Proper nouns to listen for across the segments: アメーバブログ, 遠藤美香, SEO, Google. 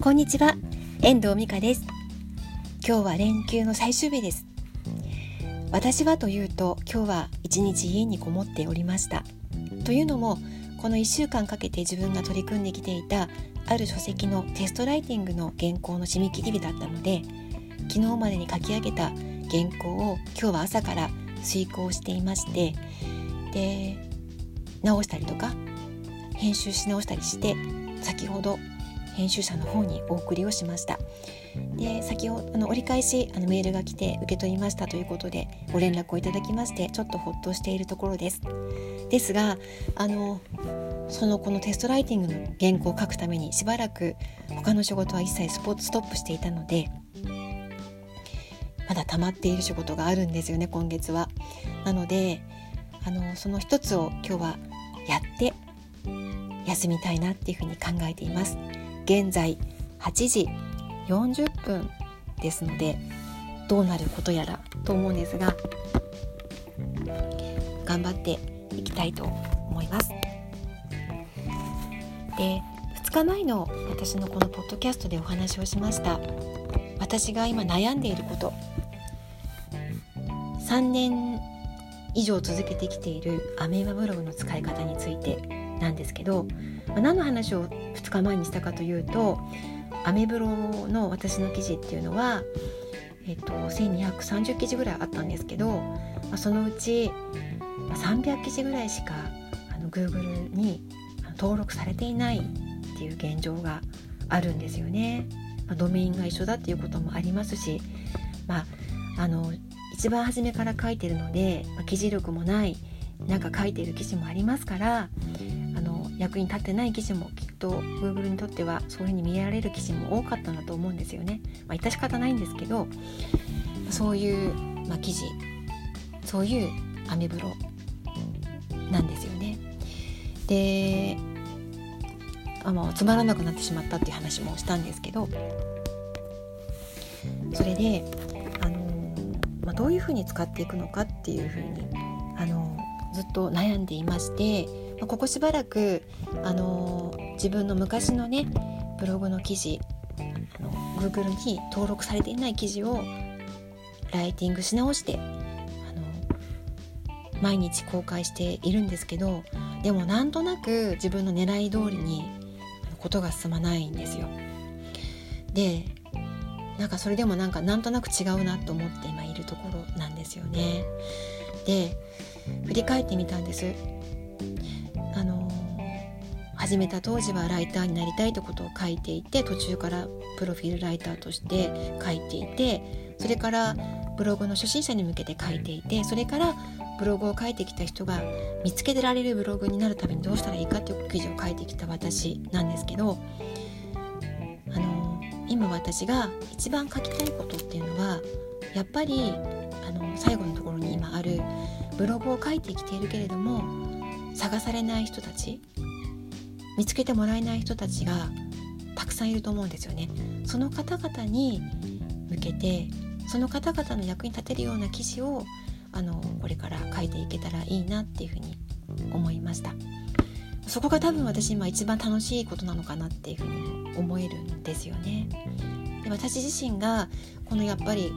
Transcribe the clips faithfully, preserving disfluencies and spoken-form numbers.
こんにちは、遠藤美香です。今日は連休の最終日です。私はというと、今日は一日家にこもっておりました。というのも、このいっしゅうかんかけて自分が取り組んできていたある書籍のテストライティングの原稿の締め切り日だったので、昨日までに書き上げた原稿を今日は朝から遂行していまして、で、直したりとか編集し直したりして、先ほど編集者の方にお送りをしました。で、先ほどあの折り返しあのメールが来て受け取りましたということでご連絡をいただきまして、ちょっとほっとしているところです。ですが、あのそのこのテストライティングの原稿を書くためにしばらく他の仕事は一切スポーツストップしていたので、まだ溜まっている仕事があるんですよね、今月は。なのであのその一つを今日はやって休みたいなっていうふうに考えています。現在はちじよんじゅっぷんですので、どうなることやらと思うんですが、頑張っていきたいと思います。で、ふつかまえの私のこのポッドキャストでお話をしました、私が今悩んでいること、さんねん以上続けてきているアメーバブログの使い方についてなんですけど、まあ、何の話をふつかまえにしたかというと、アメブロの私の記事っていうのは、えっと、せんにひゃくさんじゅっきじぐらいあったんですけど、まあ、そのうちさんびゃっきじぐらいしかあの Google に登録されていないっていう現状があるんですよね。まあ、ドメインが一緒だっていうこともありますし、まあ、あの一番初めから書いてるので、まあ、記事力もないなんか書いてる記事もありますから、あの役に立ってない記事もきっと Google にとってはそういう風に見られる記事も多かったんだと思うんですよね。まあ、致し方ないんですけど、そういう、まあ、記事、そういうアメブロなんですよね。で、あのつまらなくなってしまったっていう話もしたんですけど、それで、あの、まあ、どういうふうに使っていくのかっていうふうにあのずっと悩んでいまして、ここしばらくあの自分の昔のねブログの記事、あの Google に登録されていない記事をライティングし直してあの毎日公開しているんですけど、でもなんとなく自分の狙い通りにことが進まないんですよ。で、なんかそれでもなんかなんとなく違うなと思って今いるところなんですよね。で、振り返ってみたんです。あの始めた当時はライターになりたいということを書いていて、途中からプロフィールライターとして書いていて、それからブログの初心者に向けて書いていて、それからブログを書いてきた人が見つけられるブログになるためにどうしたらいいかという記事を書いてきた私なんですけど、あの今私が一番書きたいことっていうのは、やっぱりあの最後のところに今あるブログを書いてきているけれども、探されない人たち、見つけてもらえない人たちがたくさんいると思うんですよね。その方々に向けて、その方々の役に立てるような記事をあのこれから書いていけたらいいなっていうふうに思いました。そこが多分私今一番楽しいことなのかなっていうふうに思えるんですよね。で、私自身がこのやっぱり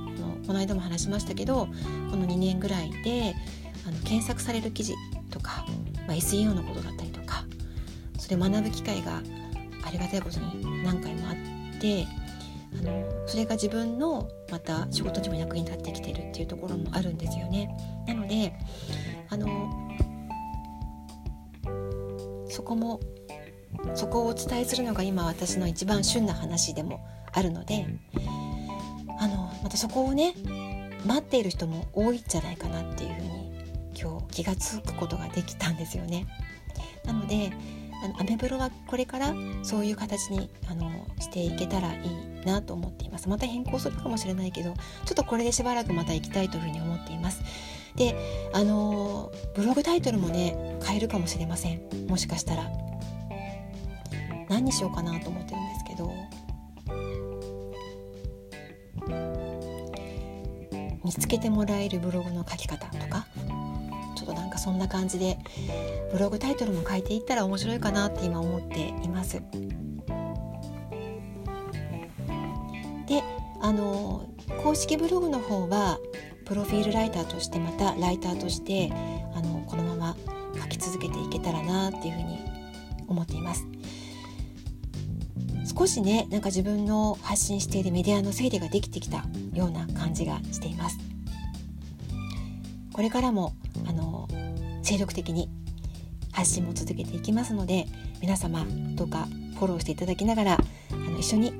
この間も話しましたけど、このにねんぐらいであの検索される記事とか、まあ、エスイーオー のことだったりとか、それを学ぶ機会がありがたいことに何回もあって、あのそれが自分のまた仕事にも役に立ってきてるっていうところもあるんですよね。なのであのそこもそこをお伝えするのが今私の一番旬な話でもあるので、あのまたそこをね待っている人も多いんじゃないかなっていうふうに今日気がつくことができたんですよね。なのであのアメブロはこれからそういう形にあのしていけたらいいなと思っています。また変更するかもしれないけど、ちょっとこれでしばらくまた行きたいというふうに思っています。で、あのブログタイトルもね変えるかもしれません。もしかしたら何にしようかなと思ってるんですけど、見つけてもらえるブログの書き方とか、ちょっとなんかそんな感じでブログタイトルも変えていったら面白いかなって今思っています。で、あの公式ブログの方はプロフィールライターとしてまたライターとしてあのこのまま書き続けていけたらなっていうふうに思っています。少しね、なんか自分の発信しているメディアの整理ができてきたような感じがしています。これからもあの精力的に発信も続けていきますので、皆様どうかフォローしていただきながらあの一緒に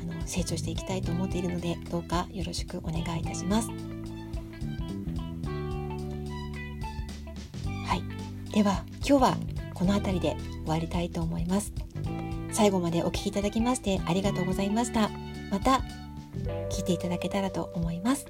あの成長していきたいと思っているので、どうかよろしくお願いいたします。はい、では今日はこの辺りで終わりたいと思います。最後までお聞きいただきましてありがとうございました。また聞いていただけたらと思います。